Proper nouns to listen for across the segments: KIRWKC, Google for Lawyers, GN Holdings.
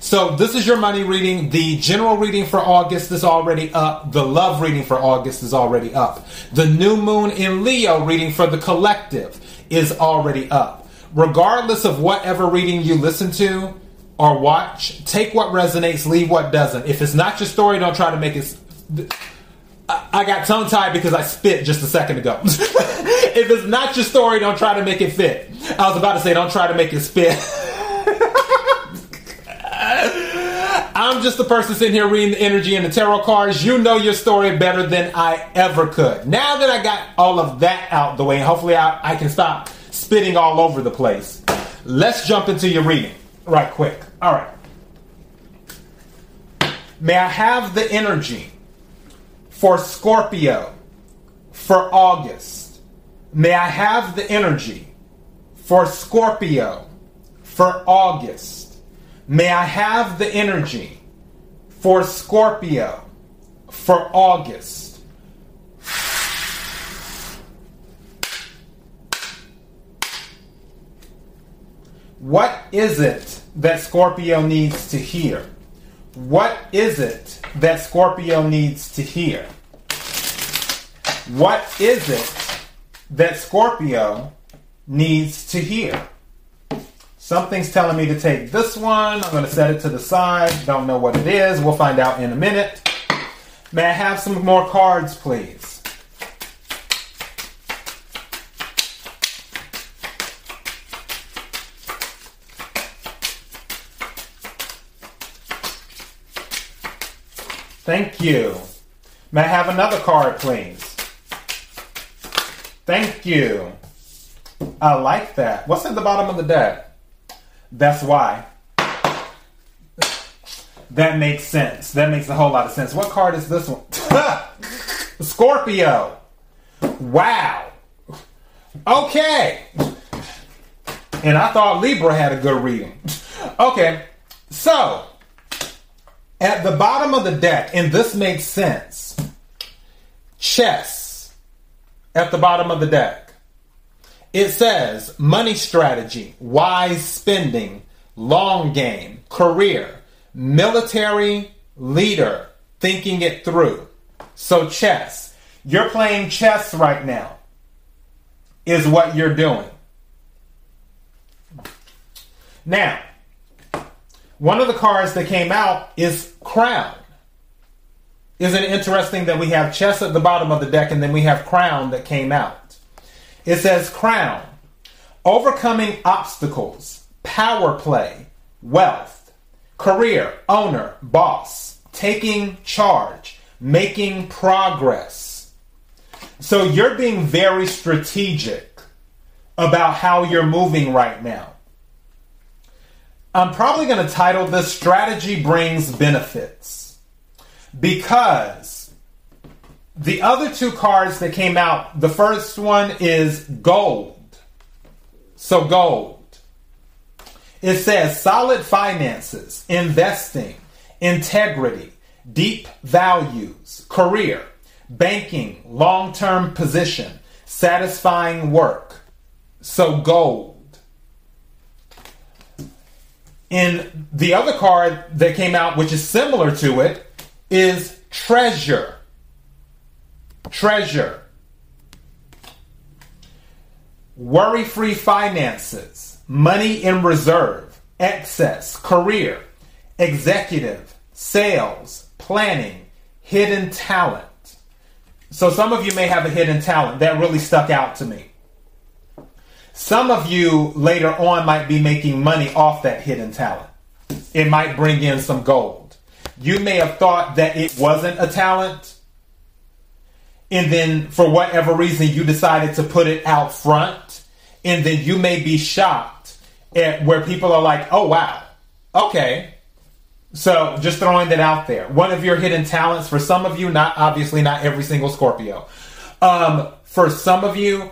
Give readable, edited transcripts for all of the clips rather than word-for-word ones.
So this is your money reading. The general reading for August is already up. The love reading for August is already up. The new moon in Leo reading for the collective is already up. Regardless of whatever reading you listen to or watch, take what resonates, leave what doesn't. If it's not your story, don't try to make it... I got tongue-tied because I spit just a second ago. If it's not your story, don't try to make it fit. I was about to say, don't try to make it spit. I'm just the person sitting here reading the energy and the tarot cards. You know your story better than I ever could. Now that I got all of that out the way, hopefully I can stop spitting all over the place. Let's jump into your reading right quick. All right. May I have the energy for Scorpio for August? May I have the energy for Scorpio for August? May I have the energy for Scorpio for August? What is it that Scorpio needs to hear? What is it that Scorpio needs to hear? What is it that Scorpio needs to hear? Something's telling me to take this one. I'm going to set it to the side. Don't know what it is. We'll find out in a minute. May I have some more cards, please? Thank you. May I have another card, please? Thank you. I like that. What's at the bottom of the deck? That's why. That makes sense. That makes a whole lot of sense. What card is this one? Scorpio. Wow. Okay. And I thought Libra had a good reading. Okay. So, at the bottom of the deck, and this makes sense, chess at the bottom of the deck. It says money strategy, wise spending, long game, career, military, leader, thinking it through. So chess. You're playing chess right now is what you're doing. Now, one of the cards that came out is Crown. Isn't it interesting that we have chess at the bottom of the deck and then we have Crown that came out? It says Crown, overcoming obstacles, power play, wealth, career, owner, boss, taking charge, making progress. So you're being very strategic about how you're moving right now. I'm probably going to title this Strategy Brings Benefits, because the other two cards that came out, the first one is gold. So gold. It says solid finances, investing, integrity, deep values, career, banking, long-term position, satisfying work. So gold. And the other card that came out, which is similar to it, is treasure. Treasure, worry-free finances, money in reserve, excess, career, executive, sales, planning, hidden talent. So some of you may have a hidden talent. That really stuck out to me. Some of you later on might be making money off that hidden talent. It might bring in some gold. You may have thought that it wasn't a talent, and then for whatever reason, you decided to put it out front. And then you may be shocked at where people are like, oh, wow. Okay. So just throwing that out there. One of your hidden talents for some of you, not obviously not every single Scorpio. For some of you,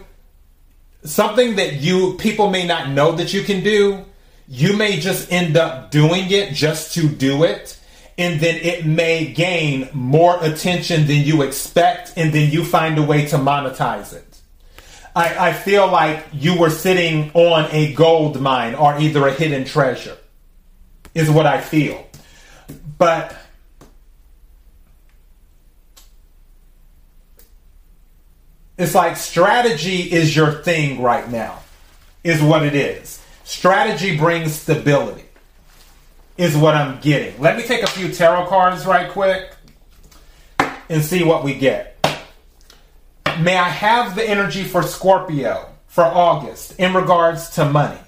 something that you people may not know that you can do, you may just end up doing it just to do it. And then it may gain more attention than you expect. And then you find a way to monetize it. I feel like you were sitting on a gold mine or either a hidden treasure is what I feel. But it's like strategy is your thing right now, is what it is. Strategy brings stability, is what I'm getting. Let me take a few tarot cards right quick and see what we get. May I have the energy for Scorpio for August in regards to money?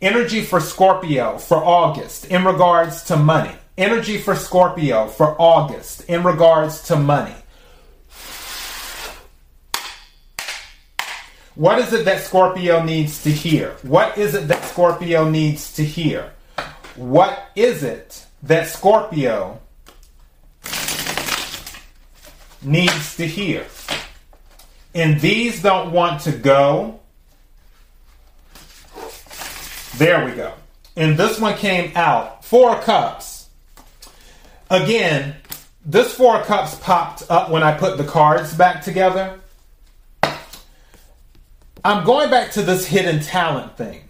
Energy for Scorpio for August in regards to money. Energy for Scorpio for August in regards to money. What is it that Scorpio needs to hear? What is it that Scorpio needs to hear? What is it that Scorpio needs to hear? And these don't want to go. There we go. And this one came out. Four of Cups. Again, this Four of Cups popped up when I put the cards back together. I'm going back to this hidden talent thing.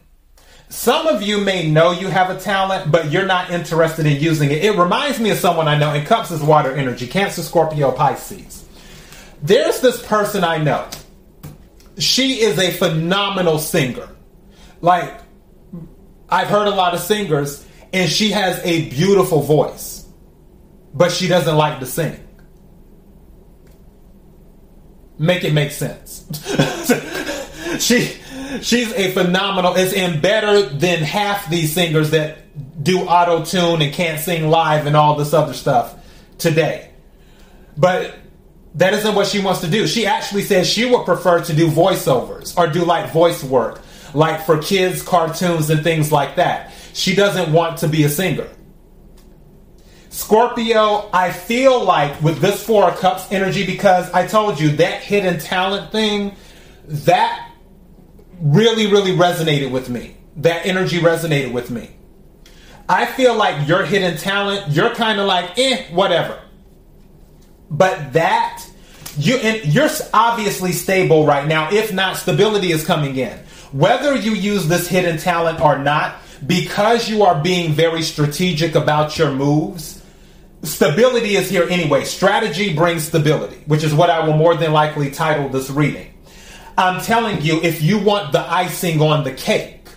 Some of you may know you have a talent, but you're not interested in using it. It reminds me of someone I know. And Cups is water energy. Cancer, Scorpio, Pisces. There's this person I know. She is a phenomenal singer. Like, I've heard a lot of singers, and she has a beautiful voice, but she doesn't like to sing. Make it make sense. She's a phenomenal, it's in better than half these singers that do auto-tune and can't sing live and all this other stuff today. But that isn't what she wants to do. She actually says she would prefer to do voiceovers or do like voice work, like for kids, cartoons, and things like that. She doesn't want to be a singer. Scorpio, I feel like with this Four of Cups energy, because I told you that hidden talent thing, that really, really resonated with me. That energy resonated with me. I feel like your hidden talent, you're kind of like, whatever. But that, you're obviously stable right now. If not, stability is coming in. Whether you use this hidden talent or not, because you are being very strategic about your moves, stability is here anyway. Strategy brings stability, which is what I will more than likely title this reading. I'm telling you, if you want the icing on the cake,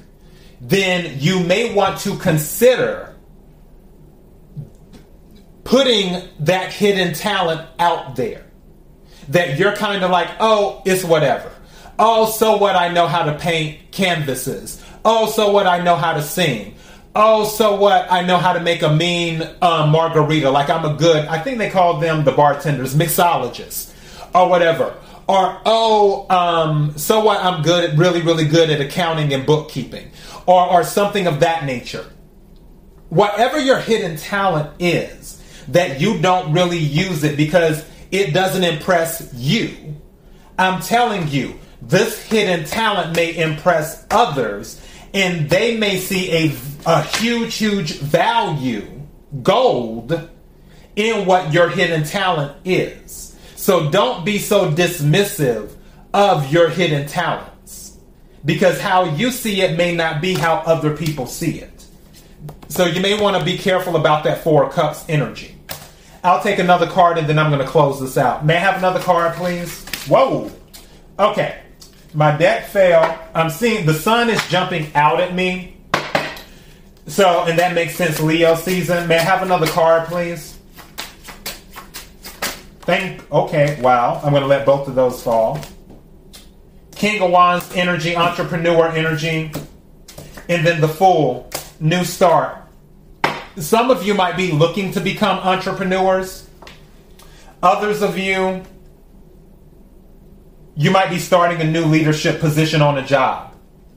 then you may want to consider putting that hidden talent out there that you're kind of like, oh, it's whatever. Oh, so what, I know how to paint canvases. Oh, so what, I know how to sing. Oh, so what, I know how to make a mean margarita. Like, I'm a good, I think they call them the bartenders, mixologists or whatever. Or, so what, I'm good at really, really good at accounting and bookkeeping or something of that nature. Whatever your hidden talent is, that you don't really use it because it doesn't impress you. I'm telling you, this hidden talent may impress others, and they may see a huge, huge value, gold, in what your hidden talent is. So don't be so dismissive of your hidden talents, because how you see it may not be how other people see it. So you may want to be careful about that Four of Cups energy. I'll take another card and then I'm going to close this out. May I have another card, please? Whoa. Okay. My deck fell. I'm seeing the sun is jumping out at me. So, and that makes sense. Leo season. May I have another card, please? Okay. Wow. I'm going to let both of those fall. King of Wands energy, entrepreneur energy. And then the Fool. New start. Some of you might be looking to become entrepreneurs. Others of you, you might be starting a new leadership position on a job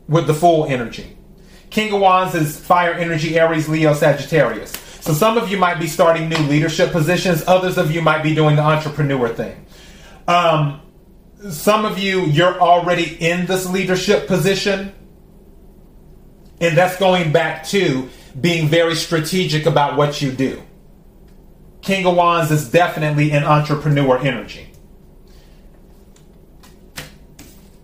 with the Fool energy. King of Wands is fire energy, Aries, Leo, Sagittarius. So some of you might be starting new leadership positions. Others of you might be doing the entrepreneur thing. Some of you, you're already in this leadership position. And that's going back to being very strategic about what you do. King of Wands is definitely an entrepreneur energy.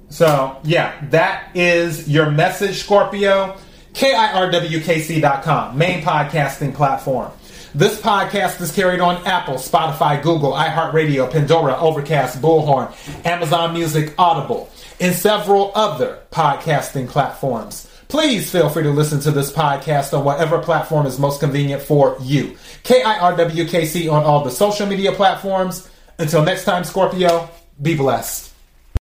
So, yeah, that is your message, Scorpio. KIRWKC.com, main podcasting platform. This podcast is carried on Apple, Spotify, Google, iHeartRadio, Pandora, Overcast, Bullhorn, Amazon Music, Audible, and several other podcasting platforms. Please feel free to listen to this podcast on whatever platform is most convenient for you. KIRWKC on all the social media platforms. Until next time, Scorpio, be blessed.